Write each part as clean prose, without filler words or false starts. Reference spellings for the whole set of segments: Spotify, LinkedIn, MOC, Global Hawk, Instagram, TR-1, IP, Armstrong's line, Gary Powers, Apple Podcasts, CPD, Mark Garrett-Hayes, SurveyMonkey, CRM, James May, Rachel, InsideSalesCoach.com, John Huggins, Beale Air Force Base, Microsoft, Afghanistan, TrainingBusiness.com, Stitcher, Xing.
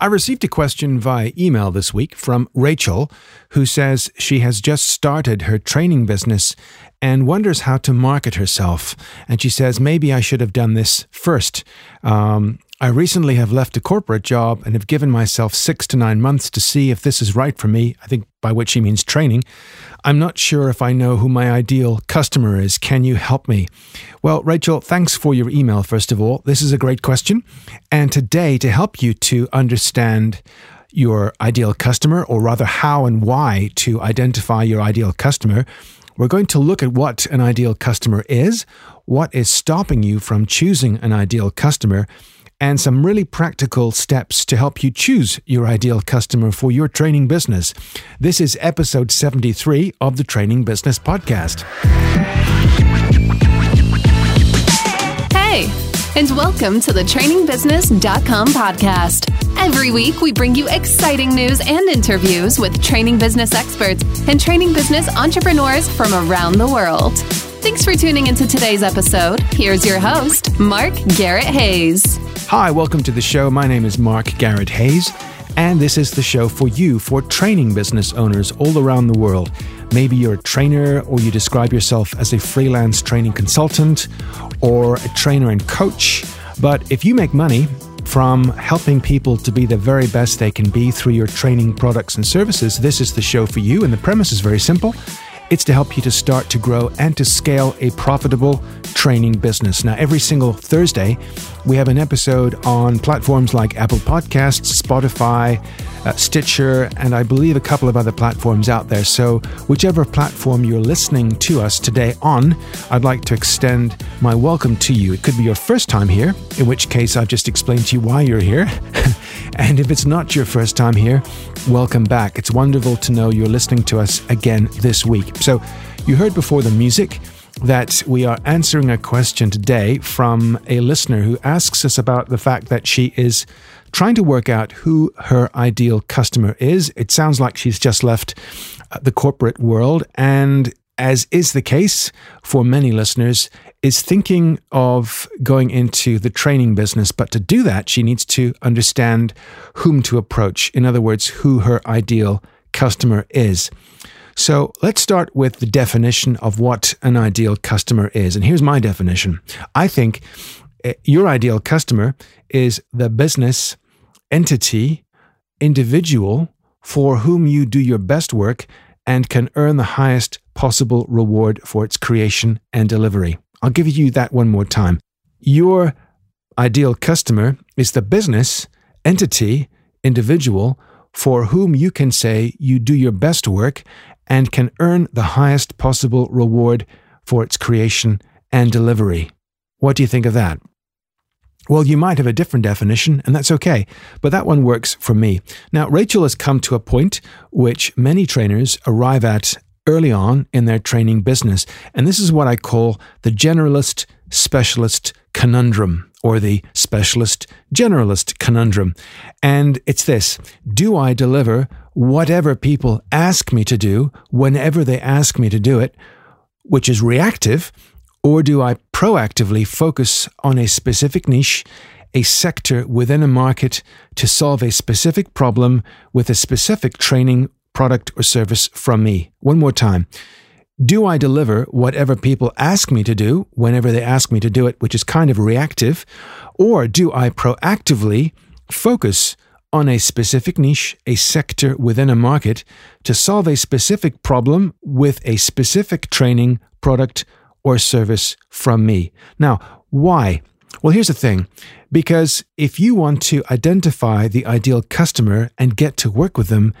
I received a question via email this week from Rachel, who says she has just started her training business and wonders how to market herself. And she says, maybe I should have done this first. I recently have left a corporate job and have given myself 6 to 9 months to see if this is right for me, I think by which she means training. I'm not sure if I know who my ideal customer is. Can you help me? Well, Rachel, thanks for your email, first of all. This is a great question. And today, to help you to understand your ideal customer, or rather how and why to identify your ideal customer, we're going to look at what an ideal customer is, what is stopping you from choosing an ideal customer, and some really practical steps to help you choose your ideal customer for your training business. This is episode 73 of the Training Business Podcast. Hey, and welcome to the TrainingBusiness.com podcast. Every week, we bring you exciting news and interviews with training business experts and training business entrepreneurs from around the world. Thanks for tuning into today's episode. Here's your host, Mark Garrett-Hayes. Hi, welcome to the show. My name is Mark Garrett-Hayes, and this is the show for you, for training business owners all around the world. Maybe you're a trainer, or you describe yourself as a freelance training consultant or a trainer and coach. But if you make money from helping people to be the very best they can be through your training products and services, this is the show for you. And the premise is very simple. It's to help you to start to grow and to scale a profitable training business. Now, every single Thursday, we have an episode on platforms like Apple Podcasts, Spotify, Stitcher, and I believe a couple of other platforms out there. So whichever platform you're listening to us today on, I'd like to extend my welcome to you. It could be your first time here, in which case I've just explained to you why you're here. And if it's not your first time here, welcome back. It's wonderful to know you're listening to us again this week. So you heard before the music that we are answering a question today from a listener who asks us about the fact that she is trying to work out who her ideal customer is. It sounds like she's just left the corporate world, and as is the case for many listeners, is thinking of going into the training business. But to do that, she needs to understand whom to approach. In other words, who her ideal customer is. So let's start with the definition of what an ideal customer is. And here's my definition. I think your ideal customer is the business entity, individual, for whom you do your best work and can earn the highest possible reward for its creation and delivery. I'll give you that one more time. Your ideal customer is the business, entity, individual, for whom you can say you do your best work and can earn the highest possible reward for its creation and delivery. What do you think of that? Well, you might have a different definition, and that's okay, but that one works for me. Now, Rachel has come to a point which many trainers arrive at early on in their training business. And this is what I call the generalist specialist conundrum, or the specialist generalist conundrum. And it's this: do I deliver whatever people ask me to do whenever they ask me to do it, which is reactive, or do I proactively focus on a specific niche, a sector within a market, to solve a specific problem with a specific training product or service from me? One more time. Do I deliver whatever people ask me to do whenever they ask me to do it, which is kind of reactive, or do I proactively focus on a specific niche, a sector within a market, to solve a specific problem with a specific training, product, or service from me? Now, why? Well, here's the thing. Because if you want to identify the ideal customer and get to work with them,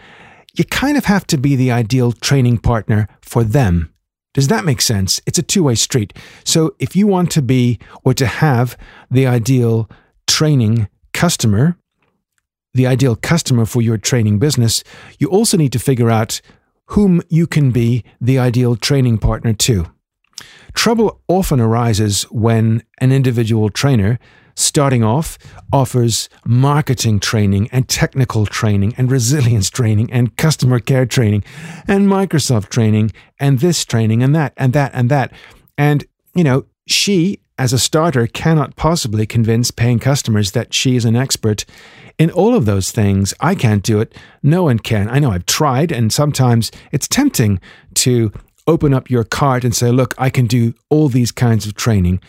you kind of have to be the ideal training partner for them. Does that make sense? It's a two-way street. So if you want to be, or to have, the ideal training customer, the ideal customer for your training business, you also need to figure out whom you can be the ideal training partner to. Trouble often arises when an individual trainer starting off offers marketing training and technical training and resilience training and customer care training and Microsoft training and this training and that and that and that. And, you know, she as a starter, cannot possibly convince paying customers that she is an expert in all of those things. I can't do it. No one can. I know I've tried, and sometimes it's tempting to open up your cart and say, look, I can do all these kinds of training,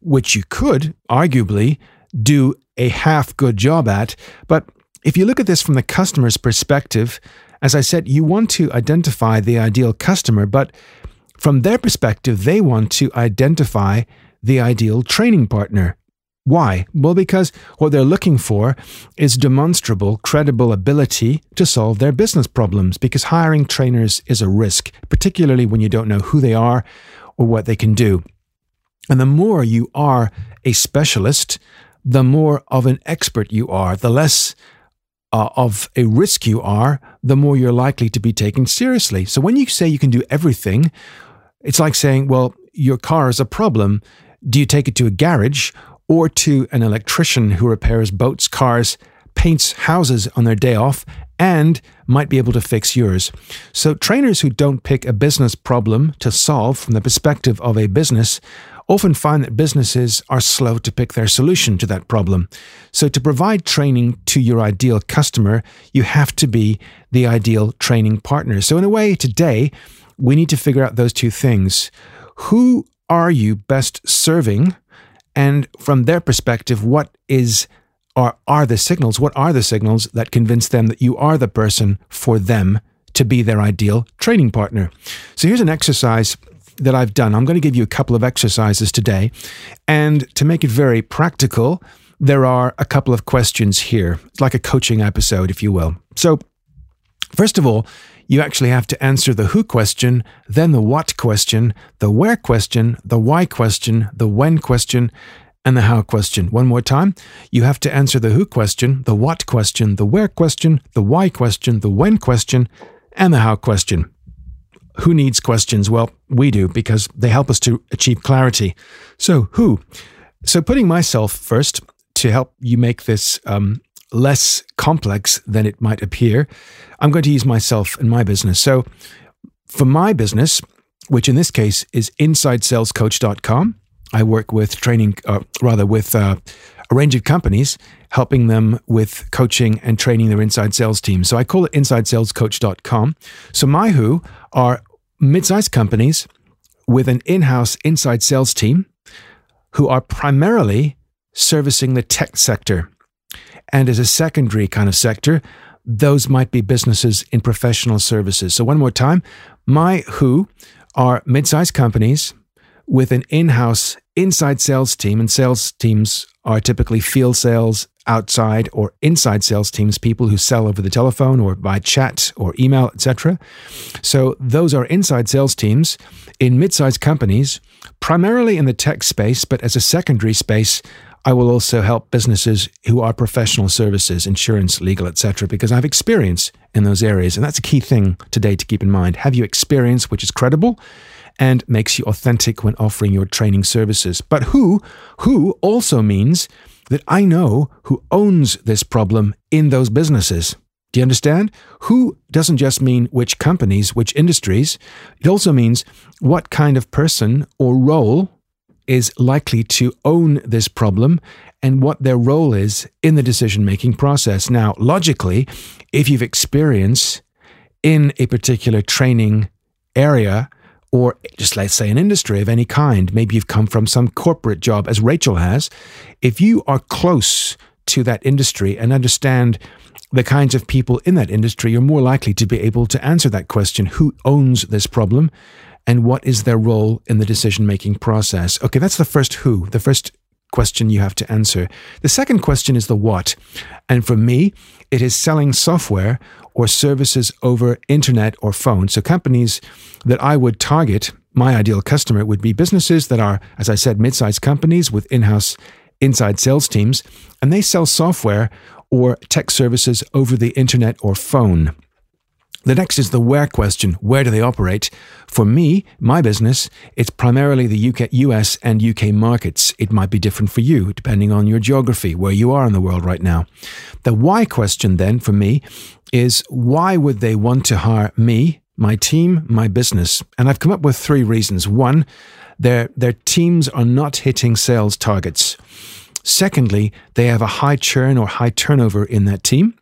which you could arguably do a half good job at. But if you look at this from the customer's perspective, as I said, you want to identify the ideal customer, but from their perspective, they want to identify the ideal training partner. Why? Well, because what they're looking for is demonstrable, credible ability to solve their business problems, because hiring trainers is a risk, particularly when you don't know who they are or what they can do. And the more you are a specialist, the more of an expert you are, the less of a risk you are, the more you're likely to be taken seriously. So when you say you can do everything, it's like saying, well, your car is a problem. Do you take it to a garage or to an electrician who repairs boats, cars, paints houses on their day off, and might be able to fix yours? So trainers who don't pick a business problem to solve from the perspective of a business often find that businesses are slow to pick their solution to that problem. So to provide training to your ideal customer, you have to be the ideal training partner. So in a way, today, we need to figure out those two things. Who are you best serving? And from their perspective, what are the signals that convince them that you are the person for them to be their ideal training partner? So here's an exercise that I've done. I'm going to give you a couple of exercises today. And to make it very practical, there are a couple of questions here. It's like a coaching episode, if you will. So first of all, you actually have to answer the who question, then the what question, the where question, the why question, the when question, and the how question. One more time, you have to answer the who question, the what question, the where question, the why question, the when question, and the how question. Who needs questions? Well, we do, because they help us to achieve clarity. So who? So putting myself first to help you make this less complex than it might appear, I'm going to use myself and my business. So for my business, which in this case is InsideSalesCoach.com, I work with a range of companies, helping them with coaching and training their inside sales team. So I call it InsideSalesCoach.com. So my who are mid-sized companies with an in-house inside sales team who are primarily servicing the tech sector. And as a secondary kind of sector, those might be businesses in professional services. So one more time, my who are mid-sized companies with an in-house inside sales team, and sales teams are typically field sales, outside or inside sales teams, people who sell over the telephone or by chat or email, etc. So those are inside sales teams in mid-sized companies, primarily in the tech space, but as a secondary space, I will also help businesses who are professional services, insurance, legal, etc., because I have experience in those areas. And that's a key thing today to keep in mind. Have you experience which is credible and makes you authentic when offering your training services? But who also means that I know who owns this problem in those businesses. Do you understand? Who doesn't just mean which companies, which industries. It also means what kind of person or role is likely to own this problem and what their role is in the decision-making process. Now, logically, if you've experience in a particular training area, or just let's say an industry of any kind, maybe you've come from some corporate job as Rachel has, if you are close to that industry and understand the kinds of people in that industry, you're more likely to be able to answer that question, who owns this problem and what is their role in the decision-making process? Okay, that's the first who, the first question you have to answer. The second question is the what. And for me, it is selling software or services over internet or phone. So companies that I would target, my ideal customer would be businesses that are, as I said, mid-sized companies with in-house inside sales teams, and they sell software or tech services over the internet or phone. The next is the where question. Where do they operate? For me, my business, it's primarily the US and UK markets. It might be different for you, depending on your geography, where you are in the world right now. The why question then, for me, is why would they want to hire me, my team, my business. And I've come up with three reasons. One, their teams are not hitting sales targets. Secondly, they have a high churn or high turnover in that team.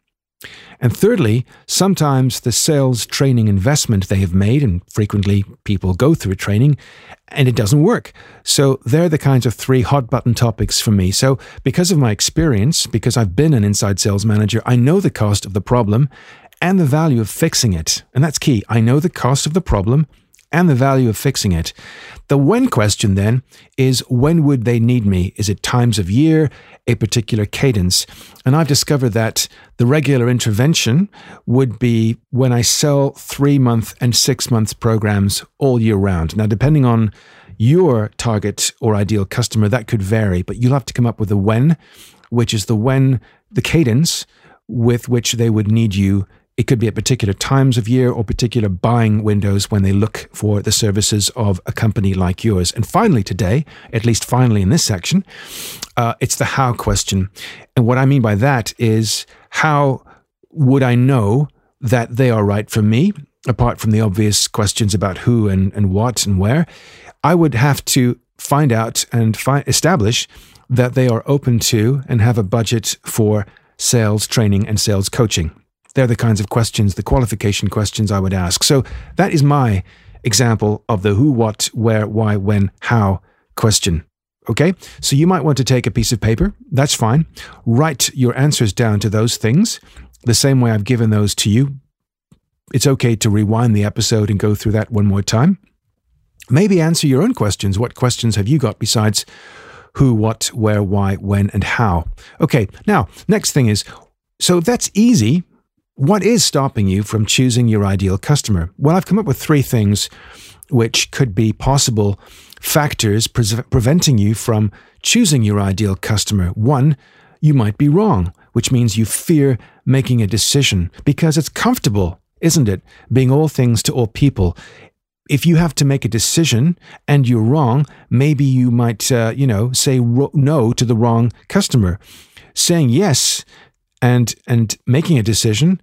And thirdly, sometimes the sales training investment they have made, and frequently people go through training, and it doesn't work. So they're the kinds of three hot button topics for me. So because of my experience, because I've been an inside sales manager, I know the cost of the problem and the value of fixing it. And that's key. I know the cost of the problem and the value of fixing it. The when question then is, when would they need me? Is it times of year, a particular cadence? And I've discovered that the regular intervention would be when I sell 3-month and 6-month programs all year round. Now, depending on your target or ideal customer, that could vary, but you'll have to come up with a when, which is the cadence with which they would need you. It could be at particular times of year or particular buying windows when they look for the services of a company like yours. And finally today, at least finally in this section, it's the how question. And what I mean by that is, how would I know that they are right for me? Apart from the obvious questions about who and what and where, I would have to find out and establish that they are open to and have a budget for sales training and sales coaching. They're the kinds of questions, the qualification questions I would ask. So that is my example of the who, what, where, why, when, how question. Okay? So you might want to take a piece of paper. That's fine. Write your answers down to those things the same way I've given those to you. It's okay to rewind the episode and go through that one more time. Maybe answer your own questions. What questions have you got besides who, what, where, why, when, and how? Okay. Now, next thing is, so that's easy. What is stopping you from choosing your ideal customer? Well, I've come up with three things which could be possible factors preventing you from choosing your ideal customer. One, you might be wrong, which means you fear making a decision because it's comfortable, isn't it? Being all things to all people. If you have to make a decision and you're wrong, maybe you might, say no to the wrong customer. Saying yes and making a decision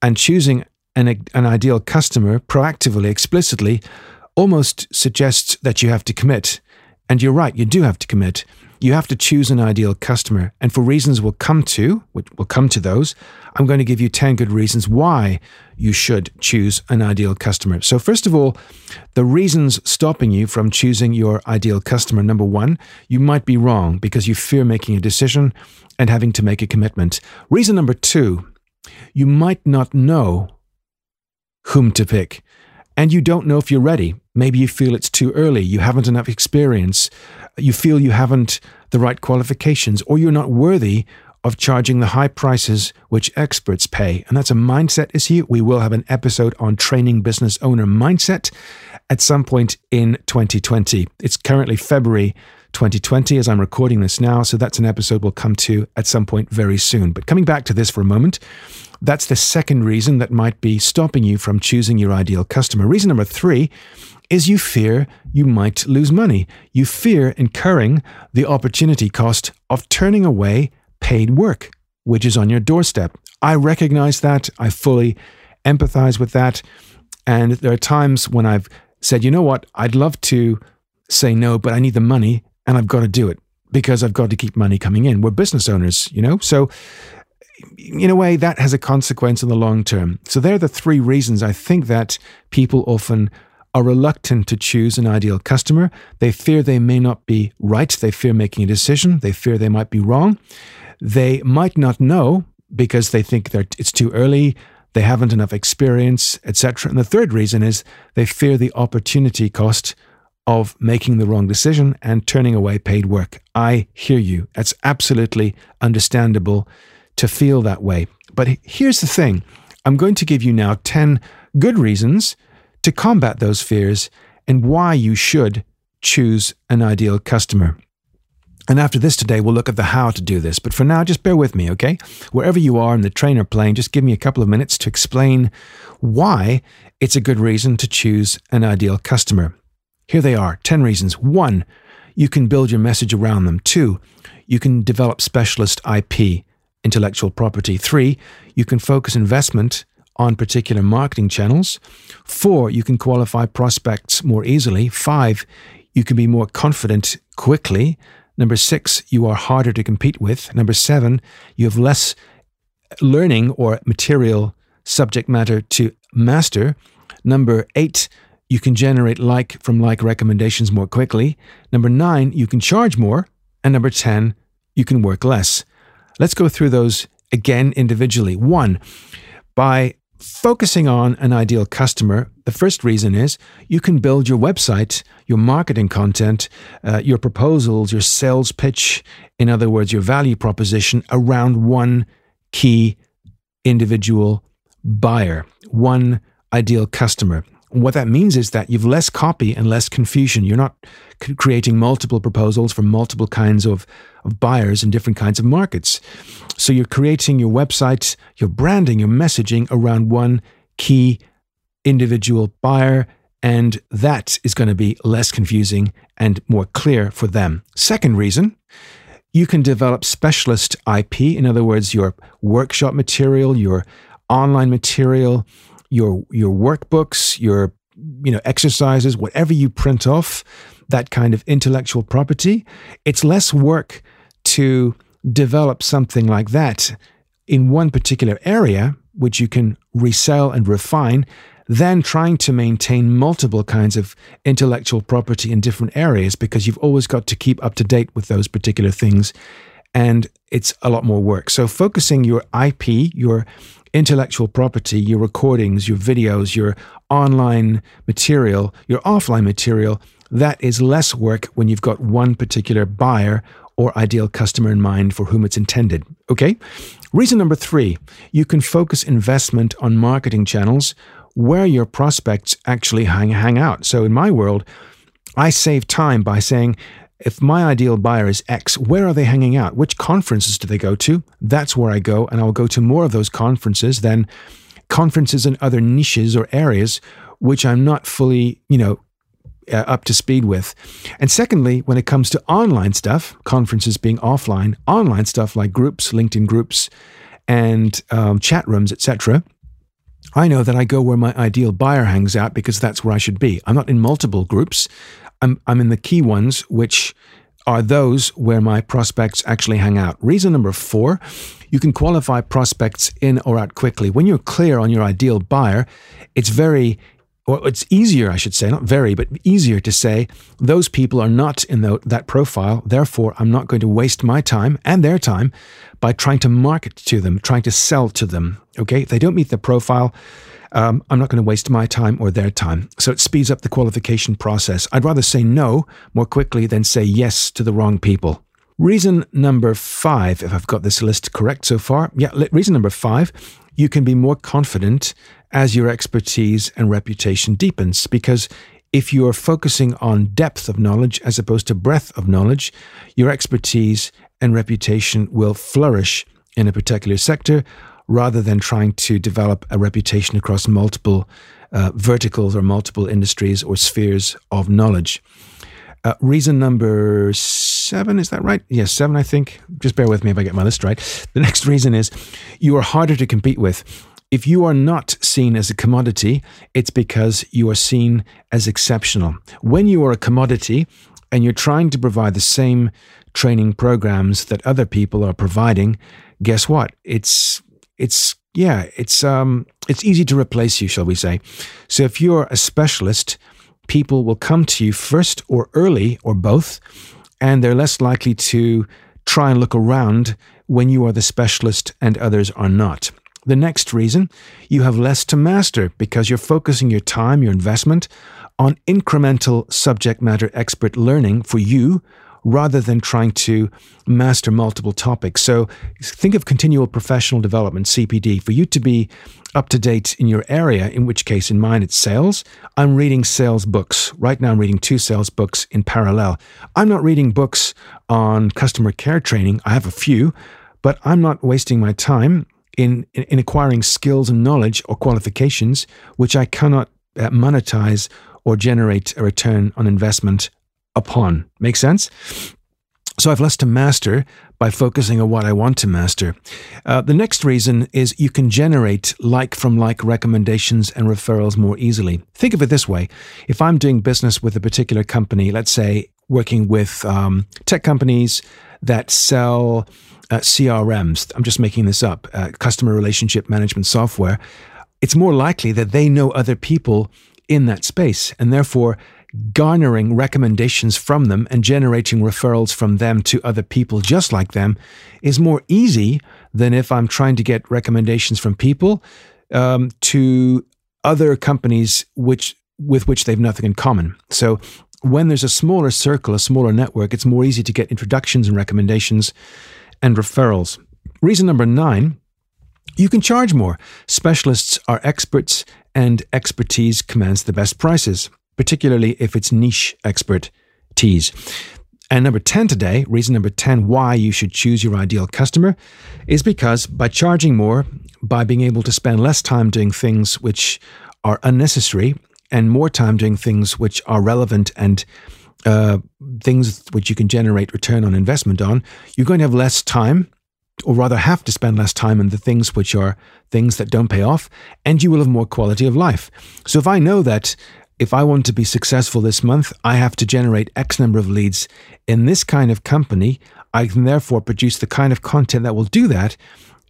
and choosing an ideal customer proactively, explicitly, almost suggests that you have to commit. And you're right, you do have to commit. You have to choose an ideal customer. And for reasons we'll come to those, I'm going to give you 10 good reasons why you should choose an ideal customer. So first of all, the reasons stopping you from choosing your ideal customer. Number one, you might be wrong because you fear making a decision and having to make a commitment. Reason number two, you might not know whom to pick. And you don't know if you're ready. Maybe you feel it's too early. You haven't enough experience. You feel you haven't the right qualifications, or you're not worthy of charging the high prices which experts pay. And that's a mindset issue. We will have an episode on training business owner mindset at some point in 2020. It's currently February 2020 as I'm recording this now. So that's an episode we'll come to at some point very soon. But coming back to this for a moment, that's the second reason that might be stopping you from choosing your ideal customer. Reason number three is you fear you might lose money. You fear incurring the opportunity cost of turning away paid work, which is on your doorstep. I recognize that. I fully empathize with that. And there are times when I've said, you know what, I'd love to say no, but I need the money and I've got to do it because I've got to keep money coming in. We're business owners, so in a way, that has a consequence in the long term. So there are the three reasons I think that people often are reluctant to choose an ideal customer. They fear they may not be right. They fear making a decision. They fear they might be wrong. They might not know because they think it's too early. They haven't enough experience, etc. And the third reason is they fear the opportunity cost of making the wrong decision and turning away paid work. I hear you. That's absolutely understandable to feel that way. But here's the thing. I'm going to give you now 10 good reasons to combat those fears and why you should choose an ideal customer. And after this today, we'll look at the how to do this. But for now, just bear with me, okay? Wherever you are in the train or plane, just give me a couple of minutes to explain why it's a good reason to choose an ideal customer. Here they are, 10 reasons. 1, you can build your message around them. 2, you can develop specialist IP. Intellectual property. 3, you can focus investment on particular marketing channels. 4, you can qualify prospects more easily. 5, you can be more confident quickly. Number 6, you are harder to compete with. Number 7, you have less learning or material subject matter to master. Number 8, you can generate like recommendations more quickly. Number 9, you can charge more. And number 10, you can work less. Let's go through those again individually. 1, by focusing on an ideal customer, the first reason is you can build your website, your marketing content, your proposals, your sales pitch, in other words, your value proposition around one key individual buyer, one ideal customer. What that means is that you've less copy and less confusion. You're not creating multiple proposals for multiple kinds of buyers in different kinds of markets. So you're creating your website, your branding, your messaging around one key individual buyer, and that is going to be less confusing and more clear for them. Second reason, you can develop specialist IP. In other words, your workshop material, your online material, your workbooks, your exercises, whatever you print off, that kind of intellectual property. It's less work to develop something like that in one particular area, which you can resell and refine, than trying to maintain multiple kinds of intellectual property in different areas, because you've always got to keep up to date with those particular things, and it's a lot more work. So focusing your IP, your intellectual property, your recordings, your videos, your online material, your offline material, that is less work when you've got one particular buyer or ideal customer in mind for whom it's intended. Okay? Reason number 3, you can focus investment on marketing channels where your prospects actually hang out. So in my world, I save time by saying, if my ideal buyer is X, where are they hanging out? Which conferences do they go to? That's where I go, and I'll go to more of those conferences than conferences in other niches or areas which I'm not fully, up to speed with. And secondly, when it comes to online stuff, conferences being offline, online stuff like groups, LinkedIn groups, and chat rooms, etc., I know that I go where my ideal buyer hangs out because that's where I should be. I'm not in multiple groups. I'm in the key ones, which are those where my prospects actually hang out. Reason number 4, you can qualify prospects in or out quickly. When you're clear on your ideal buyer, it's easier to say, those people are not in that profile, therefore I'm not going to waste my time and their time by trying to market to them, trying to sell to them. Okay, if they don't meet the profile, I'm not going to waste my time or their time. So it speeds up the qualification process. I'd rather say no more quickly than say yes to the wrong people. Reason number 5, if I've got this list correct so far. Yeah, reason number 5, you can be more confident as your expertise and reputation deepens, because if you're focusing on depth of knowledge as opposed to breadth of knowledge, your expertise and reputation will flourish in a particular sector, rather than trying to develop a reputation across multiple verticals or multiple industries or spheres of knowledge. Reason number 7, is that right? Yes, 7, I think. Just bear with me if I get my list right. The next reason is you are harder to compete with. If you are not seen as a commodity, it's because you are seen as exceptional. When you are a commodity and you're trying to provide the same training programs that other people are providing, guess what? It's easy to replace you, shall we say. So if you're a specialist, people will come to you first or early or both, and they're less likely to try and look around when you are the specialist and others are not. The next reason, you have less to master because you're focusing your time, your investment, on incremental subject matter expert learning for you, rather than trying to master multiple topics. So think of continual professional development, CPD, for you to be up to date in your area, in which case in mine it's sales. I'm reading sales books. Right now I'm reading 2 sales books in parallel. I'm not reading books on customer care training. I have a few, but I'm not wasting my time in acquiring skills and knowledge or qualifications, which I cannot monetize or generate a return on investment upon. Make sense? So I've less to master by focusing on what I want to master. The next reason is you can generate like-from-like recommendations and referrals more easily. Think of it this way. If I'm doing business with a particular company, let's say working with tech companies that sell CRMs, I'm just making this up, customer relationship management software, it's more likely that they know other people in that space, and therefore garnering recommendations from them and generating referrals from them to other people just like them is more easy than if I'm trying to get recommendations from people to other companies with which they've nothing in common. So when there's a smaller circle, a smaller network, it's more easy to get introductions and recommendations and referrals. Reason number 9, you can charge more. Specialists are experts, and expertise commands the best prices, particularly if it's niche expertise. And number 10 today, reason number 10 why you should choose your ideal customer is because by charging more, by being able to spend less time doing things which are unnecessary and more time doing things which are relevant and things which you can generate return on investment on, you're going to have less time, or rather have to spend less time on the things which are things that don't pay off, and you will have more quality of life. So if I know that if I want to be successful this month, I have to generate X number of leads in this kind of company, I can therefore produce the kind of content that will do that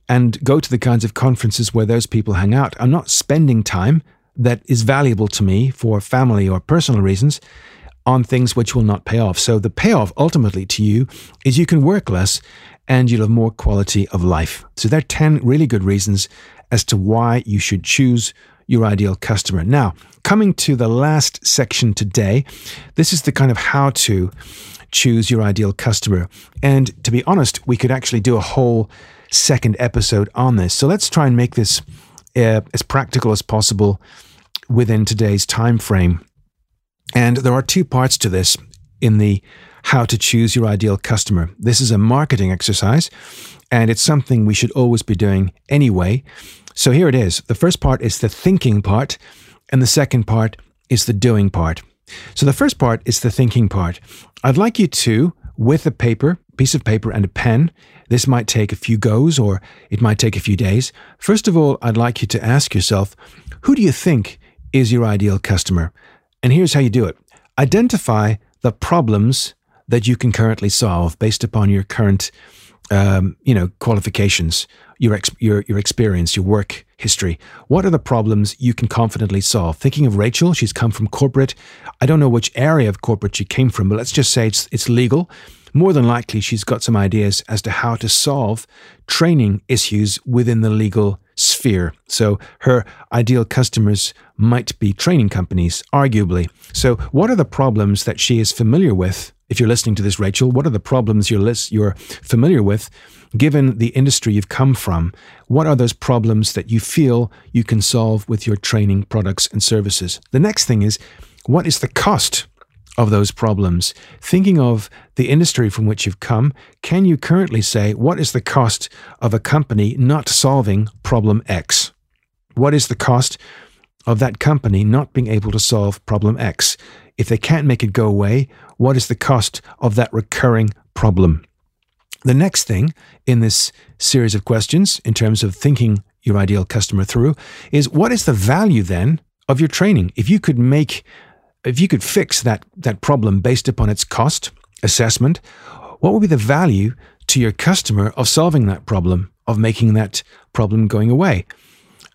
and go to the kinds of conferences where those people hang out. I'm not spending time that is valuable to me for family or personal reasons on things which will not pay off. So the payoff ultimately to you is you can work less and you'll have more quality of life. So there are 10 really good reasons as to why you should choose your ideal customer. Now, coming to the last section today, this is the kind of how to choose your ideal customer. And to be honest, we could actually do a whole second episode on this. So let's try and make this as practical as possible within today's time frame. And there are 2 parts to this in the how to choose your ideal customer. This is a marketing exercise, and it's something we should always be doing anyway. So here it is. The first part is the thinking part, and the second part is the doing part. So the first part is the thinking part. I'd like you to, with a piece of paper and a pen, this might take a few goes or it might take a few days. First of all, I'd like you to ask yourself, who do you think is your ideal customer? And here's how you do it. Identify the problems that you can currently solve based upon your current, qualifications, your experience, your work history. What are the problems you can confidently solve? Thinking of Rachel, she's come from corporate. I don't know which area of corporate she came from, but let's just say it's legal. More than likely, she's got some ideas as to how to solve training issues within the legal sphere. So her ideal customers might be training companies, arguably. So what are the problems that she is familiar with? If you're listening to this, Rachel, what are the problems you're familiar with, given the industry you've come from? What are those problems that you feel you can solve with your training products and services? The next thing is, what is the cost of those problems? Thinking of the industry from which you've come, can you currently say, what is the cost of a company not solving problem X? What is the cost of that company not being able to solve problem X? If they can't make it go away, what is the cost of that recurring problem? The next thing in this series of questions, in terms of thinking your ideal customer through, is what is the value then of your training? If you could fix that problem based upon its cost assessment, what would be the value to your customer of solving that problem, of making that problem going away?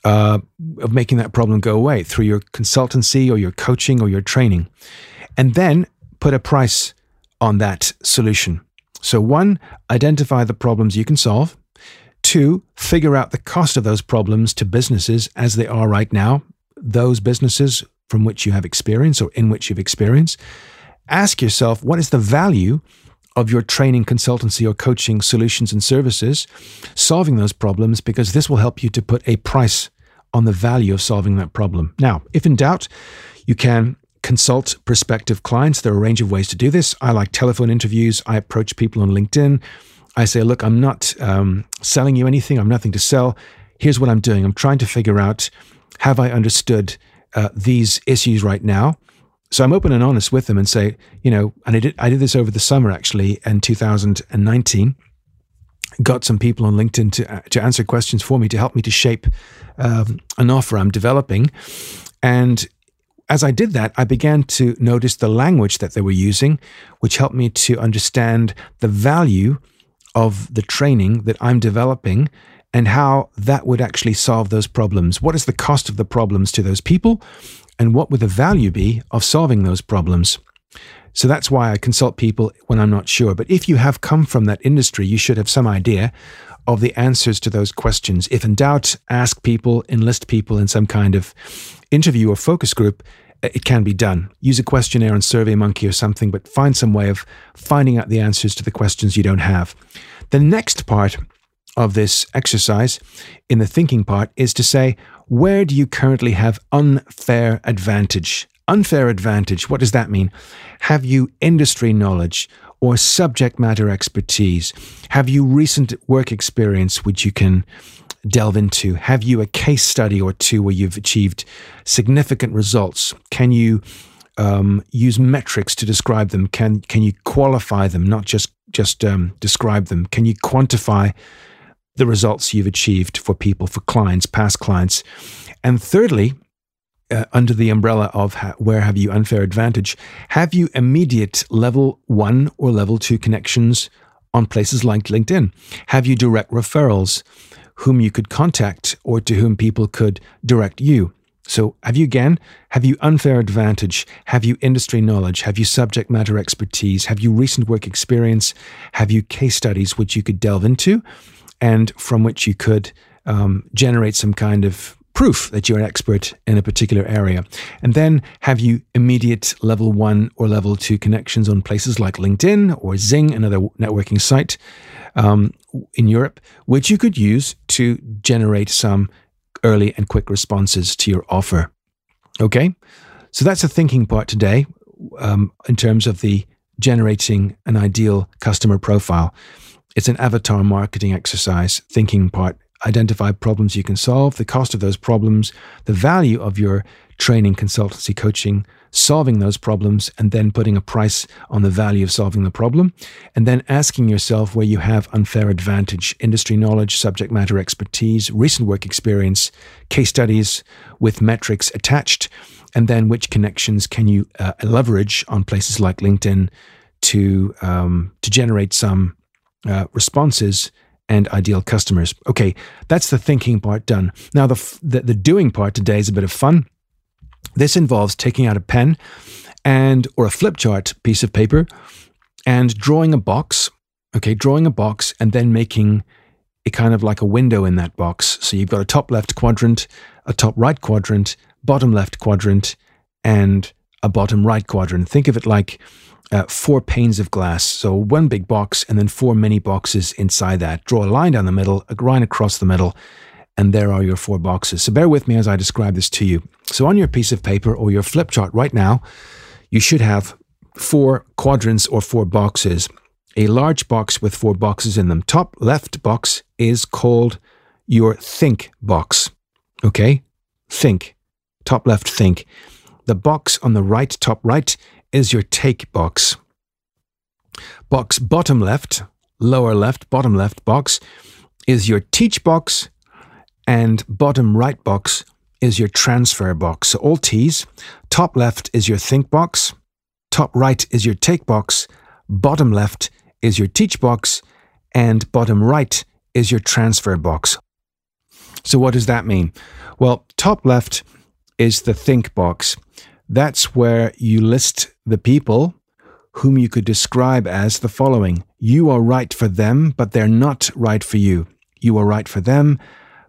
Of making that problem go away through your consultancy or your coaching or your training, and then put a price on that solution. So 1, identify the problems you can solve. 2, figure out the cost of those problems to businesses as they are right now, those businesses from which you have experience or in which you've experience. Ask yourself, what is the value of your training, consultancy, or coaching solutions and services, solving those problems, because this will help you to put a price on the value of solving that problem. Now, if in doubt, you can consult prospective clients. There are a range of ways to do this. I like telephone interviews. I approach people on LinkedIn. I say, look, I'm not selling you anything. I'm nothing to sell. Here's what I'm doing. I'm trying to figure out, have I understood these issues right now? So I'm open and honest with them and say, and I did this over the summer actually in 2019. got some people on LinkedIn to answer questions for me, to help me to shape an offer I'm developing. And as I did that, I began to notice the language that they were using, which helped me to understand the value of the training that I'm developing and how that would actually solve those problems. What is the cost of the problems to those people? And what would the value be of solving those problems? So that's why I consult people when I'm not sure. But if you have come from that industry, you should have some idea of the answers to those questions. If in doubt, ask people, enlist people in some kind of interview or focus group. It can be done. Use a questionnaire on SurveyMonkey or something, but find some way of finding out the answers to the questions you don't have. The next part of this exercise, in the thinking part, is to say, where do you currently have unfair advantage? Unfair advantage, what does that mean? Have you industry knowledge or subject matter expertise? Have you recent work experience which you can delve into? Have you a case study or two where you've achieved significant results? Can you use metrics to describe them? Can you qualify them, not just describe them? Can you quantify the results you've achieved for people, for clients, past clients? And thirdly, under the umbrella of where have you unfair advantage, have you immediate level 1 or level 2 connections on places like LinkedIn? Have you direct referrals whom you could contact or to whom people could direct you? So have you unfair advantage? Have you industry knowledge? Have you subject matter expertise? Have you recent work experience? Have you case studies which you could delve into and from which you could generate some kind of proof that you're an expert in a particular area? And then, have you immediate level 1 or level 2 connections on places like LinkedIn or Xing, another networking site in Europe, which you could use to generate some early and quick responses to your offer? Okay, so that's the thinking part today in terms of the generating an ideal customer profile. It's an avatar marketing exercise, thinking part. Identify problems you can solve, the cost of those problems, the value of your training, consultancy, coaching, solving those problems, and then putting a price on the value of solving the problem, and then asking yourself where you have unfair advantage: industry knowledge, subject matter expertise, recent work experience, case studies with metrics attached, and then which connections can you leverage on places like LinkedIn to generate some responses and ideal customers. Okay, that's the thinking part done. Now the doing part today is a bit of fun. This involves taking out a pen or a flip chart piece of paper and drawing a box and then making a kind of like a window in that box. So you've got a top left quadrant, a top right quadrant, bottom left quadrant, and a bottom right quadrant. Think of it like 4 panes of glass, so one big box and then 4 mini boxes inside that. Draw a line down the middle, a line across the middle, and there are your 4 boxes. So bear with me as I describe this to you. So on your piece of paper or your flip chart right now, you should have 4 quadrants or 4 boxes. A large box with 4 boxes in them. Top left box is called your think box. Okay? Think. Top left, think. The box on the right, top right, is your take box. Box bottom left, lower left, bottom left box is your teach box, and bottom right box is your transfer box. So all T's. Top left is your think box, top right is your take box, bottom left is your teach box, and bottom right is your transfer box. So what does that mean? Well, top left is the think box. That's where you list the people whom you could describe as the following. You are right for them, but they're not right for you. You are right for them,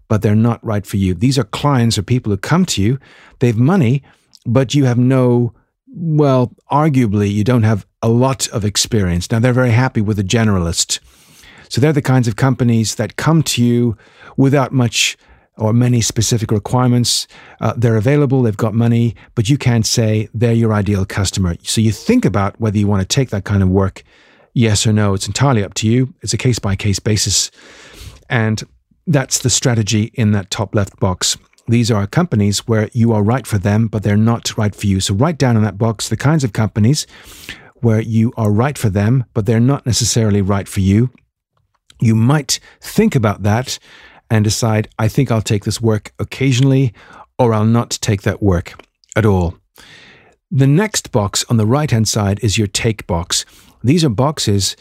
but they're not right for you. These are clients or people who come to you. They've money, but you have arguably you don't have a lot of experience. Now, they're very happy with a generalist. So they're the kinds of companies that come to you without much or many specific requirements. They're available, they've got money, but you can't say they're your ideal customer. So you think about whether you want to take that kind of work, yes or no. It's entirely up to you. It's a case-by-case basis. And that's the strategy in that top left box. These are companies where you are right for them, but they're not right for you. So write down in that box the kinds of companies where you are right for them, but they're not necessarily right for you. You might think about that and decide, I think I'll take this work occasionally, or I'll not take that work at all. The next box on the right-hand side is your take box. These are boxes,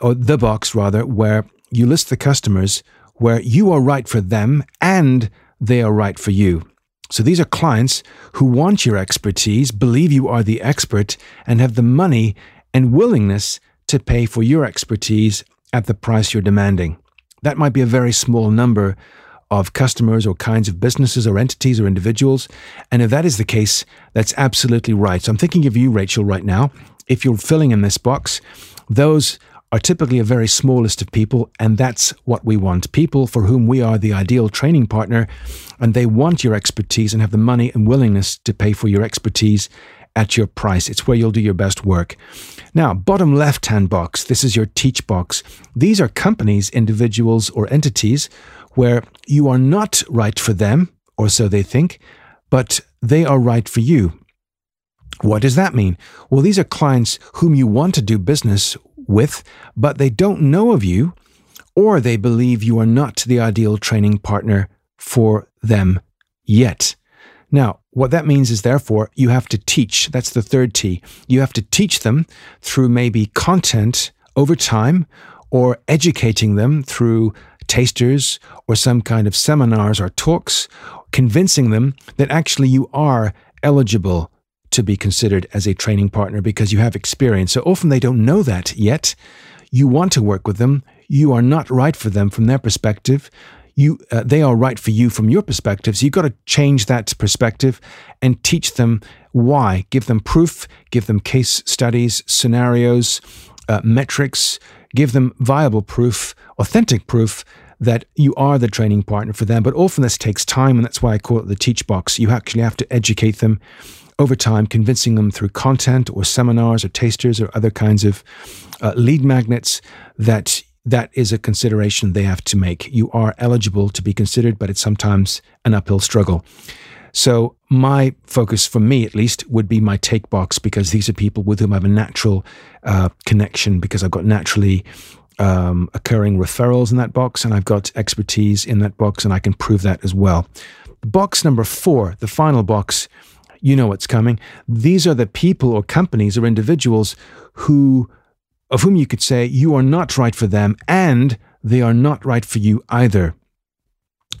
or the box rather, where you list the customers where you are right for them and they are right for you. So these are clients who want your expertise, believe you are the expert, and have the money and willingness to pay for your expertise at the price you're demanding. That might be a very small number of customers or kinds of businesses or entities or individuals. And if that is the case, that's absolutely right. So I'm thinking of you, Rachel, right now. If you're filling in this box, those are typically a very small list of people, and that's what we want. People for whom we are the ideal training partner, and they want your expertise and have the money and willingness to pay for your expertise at your price. It's where you'll do your best work. Now, bottom left-hand box, this is your teach box. These are companies, individuals, or entities where you are not right for them, or so they think, but they are right for you. What does that mean? Well, these are clients whom you want to do business with, but they don't know of you, or they believe you are not the ideal training partner for them yet. Now, what that means is, therefore, you have to teach. That's the third T. You have to teach them through maybe content over time, or educating them through tasters or some kind of seminars or talks, convincing them that actually you are eligible to be considered as a training partner because you have experience. So often they don't know that yet. You want to work with them. You are not right for them from their perspective. They are right for you from your perspective. So you've got to change that perspective and teach them why. Give them proof, give them case studies, scenarios, metrics, give them viable proof, authentic proof that you are the training partner for them. But often this takes time, and that's why I call it the teach box. You actually have to educate them over time, convincing them through content or seminars or tasters or other kinds of lead magnets that is a consideration they have to make. You are eligible to be considered, but it's sometimes an uphill struggle. So my focus, for me at least, would be my take box, because these are people with whom I have a natural connection, because I've got naturally occurring referrals in that box, and I've got expertise in that box, and I can prove that as well. Box number 4, the final box, you know what's coming. These are the people or companies or individuals of whom you could say you are not right for them, and they are not right for you either.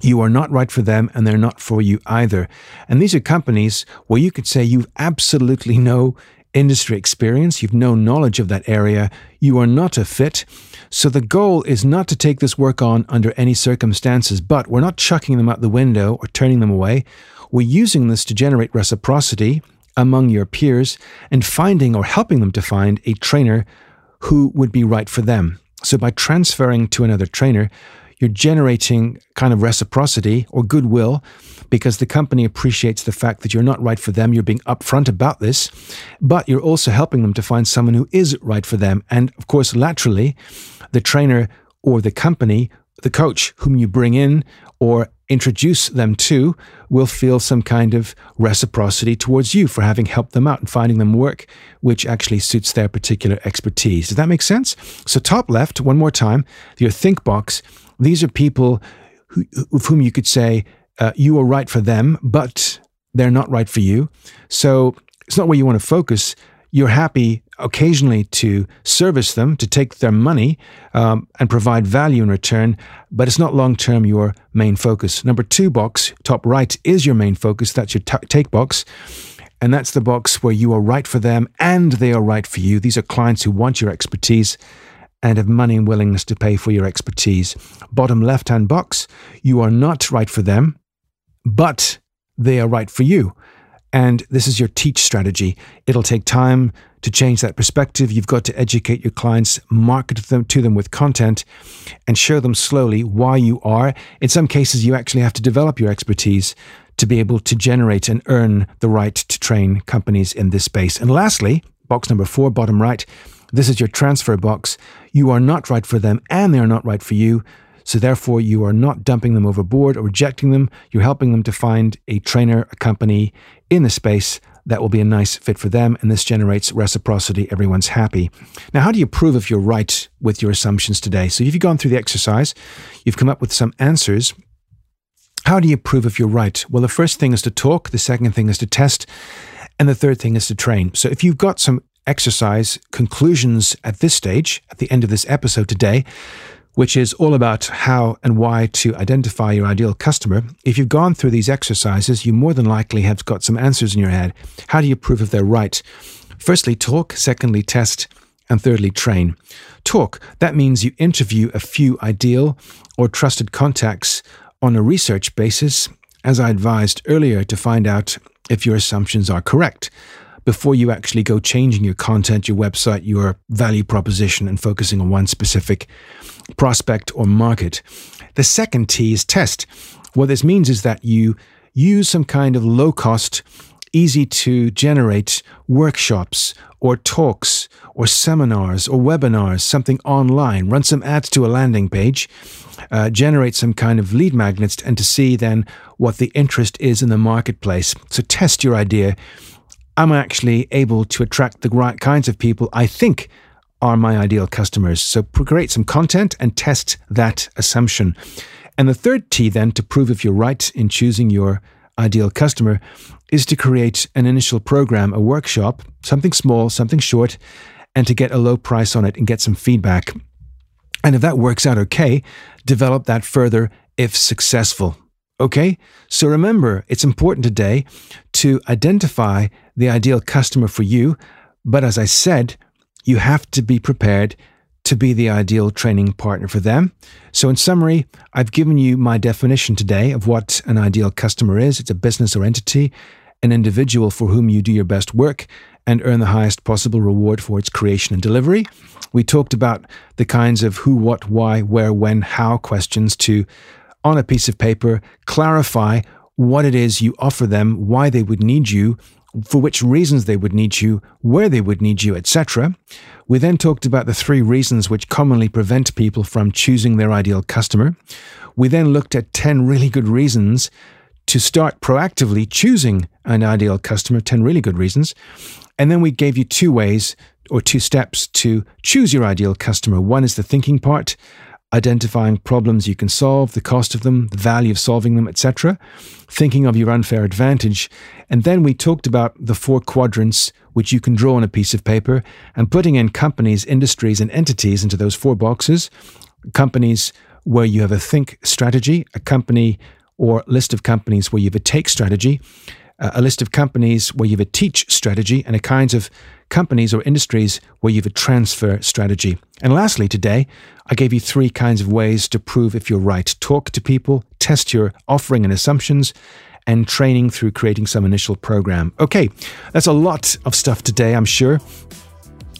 You are not right for them, and they're not for you either. And these are companies where you could say you've absolutely no industry experience, you've no knowledge of that area, you are not a fit. So the goal is not to take this work on under any circumstances, but we're not chucking them out the window or turning them away. We're using this to generate reciprocity among your peers and finding or helping them to find a trainer who would be right for them. So by transferring to another trainer, you're generating kind of reciprocity or goodwill, because the company appreciates the fact that you're not right for them. You're being upfront about this, but you're also helping them to find someone who is right for them. And of course, laterally, the trainer or the company, the coach whom you bring in or introduce them to, will feel some kind of reciprocity towards you for having helped them out and finding them work which actually suits their particular expertise. Does that make sense? So top left, one more time, your think box. These are people of whom you could say you are right for them, but they're not right for you. So it's not where you want to focus. You're happy occasionally to service them, to take their money and provide value in return, but it's not long-term your main focus. Number 2 box, top right, is your main focus. That's your take box. And that's the box where you are right for them and they are right for you. These are clients who want your expertise and have money and willingness to pay for your expertise. Bottom left-hand box, you are not right for them, but they are right for you. And this is your teach strategy. It'll take time to change that perspective. You've got to educate your clients, market them to them with content, and show them slowly why you are. In some cases, you actually have to develop your expertise to be able to generate and earn the right to train companies in this space. And lastly, box number 4, bottom right, this is your transfer box. You are not right for them, and they are not right for you. So therefore, you are not dumping them overboard or rejecting them. You're helping them to find a trainer, a company in the space that will be a nice fit for them, and this generates reciprocity. Everyone's happy. Now, how do you prove if you're right with your assumptions today? So if you've gone through the exercise, you've come up with some answers. How do you prove if you're right? Well, the first thing is to talk, the second thing is to test, and the third thing is to train. So if you've got some exercise conclusions at this stage, at the end of this episode today, which is all about how and why to identify your ideal customer. If you've gone through these exercises, you more than likely have got some answers in your head. How do you prove if they're right? Firstly, talk. Secondly, test. And thirdly, train. Talk. That means you interview a few ideal or trusted contacts on a research basis, as I advised earlier, to find out if your assumptions are correct, before you actually go changing your content, your website, your value proposition, and focusing on one specific prospect or market. The second T is test. What this means is that you use some kind of low-cost, easy-to-generate workshops or talks or seminars or webinars, something online, run some ads to a landing page, generate some kind of lead magnets, and to see then what the interest is in the marketplace. So test your idea. Am I actually able to attract the right kinds of people I think are my ideal customers? So create some content and test that assumption. And the third T then, to prove if you're right in choosing your ideal customer, is to create an initial program, a workshop, something small, something short, and to get a low price on it and get some feedback. And if that works out okay, develop that further if successful. Okay? So remember, it's important today to identify the ideal customer for you. But as I said, you have to be prepared to be the ideal training partner for them. So in summary, I've given you my definition today of what an ideal customer is. It's a business or entity, an individual for whom you do your best work and earn the highest possible reward for its creation and delivery. We talked about the kinds of who, what, why, where, when, how questions to, on a piece of paper, clarify what it is you offer them, why they would need you, for which reasons they would need you, where they would need you, etc. We then talked about the three reasons which commonly prevent people from choosing their ideal customer. We then looked at 10 really good reasons to start proactively choosing an ideal customer, 10 really good reasons. And then we gave you two ways or two steps to choose your ideal customer. One is the thinking part, identifying problems you can solve, the cost of them, the value of solving them, etc., thinking of your unfair advantage. And then we talked about the four quadrants which you can draw on a piece of paper, and putting in companies, industries, and entities into those four boxes. Companies where you have a think strategy, a company or list of companies where you have a take strategy, a list of companies where you have a teach strategy, and the kinds of companies or industries where you have a transfer strategy. And lastly, today, I gave you three kinds of ways to prove if you're right. Talk to people, test your offering and assumptions, and training through creating some initial program. Okay, that's a lot of stuff today, I'm sure,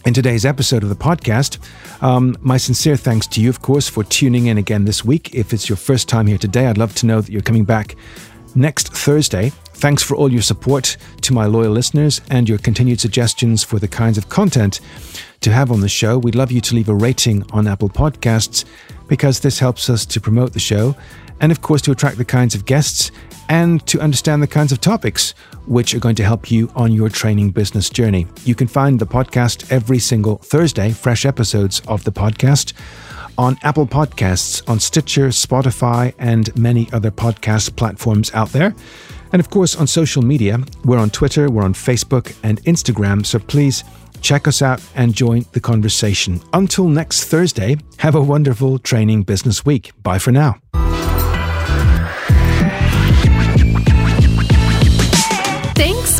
in today's episode of the podcast. My sincere thanks to you, of course, for tuning in again this week. If it's your first time here today, I'd love to know that you're coming back next Thursday. Thanks for all your support to my loyal listeners and your continued suggestions for the kinds of content to have on the show. We'd love you to leave a rating on Apple Podcasts, because this helps us to promote the show and, of course, to attract the kinds of guests and to understand the kinds of topics which are going to help you on your training business journey. You can find the podcast every single Thursday, fresh episodes of the podcast, on Apple Podcasts, on Stitcher, Spotify, and many other podcast platforms out there. And of course, on social media, we're on Twitter, we're on Facebook and Instagram. So please check us out and join the conversation. Until next Thursday, have a wonderful training business week. Bye for now. Thanks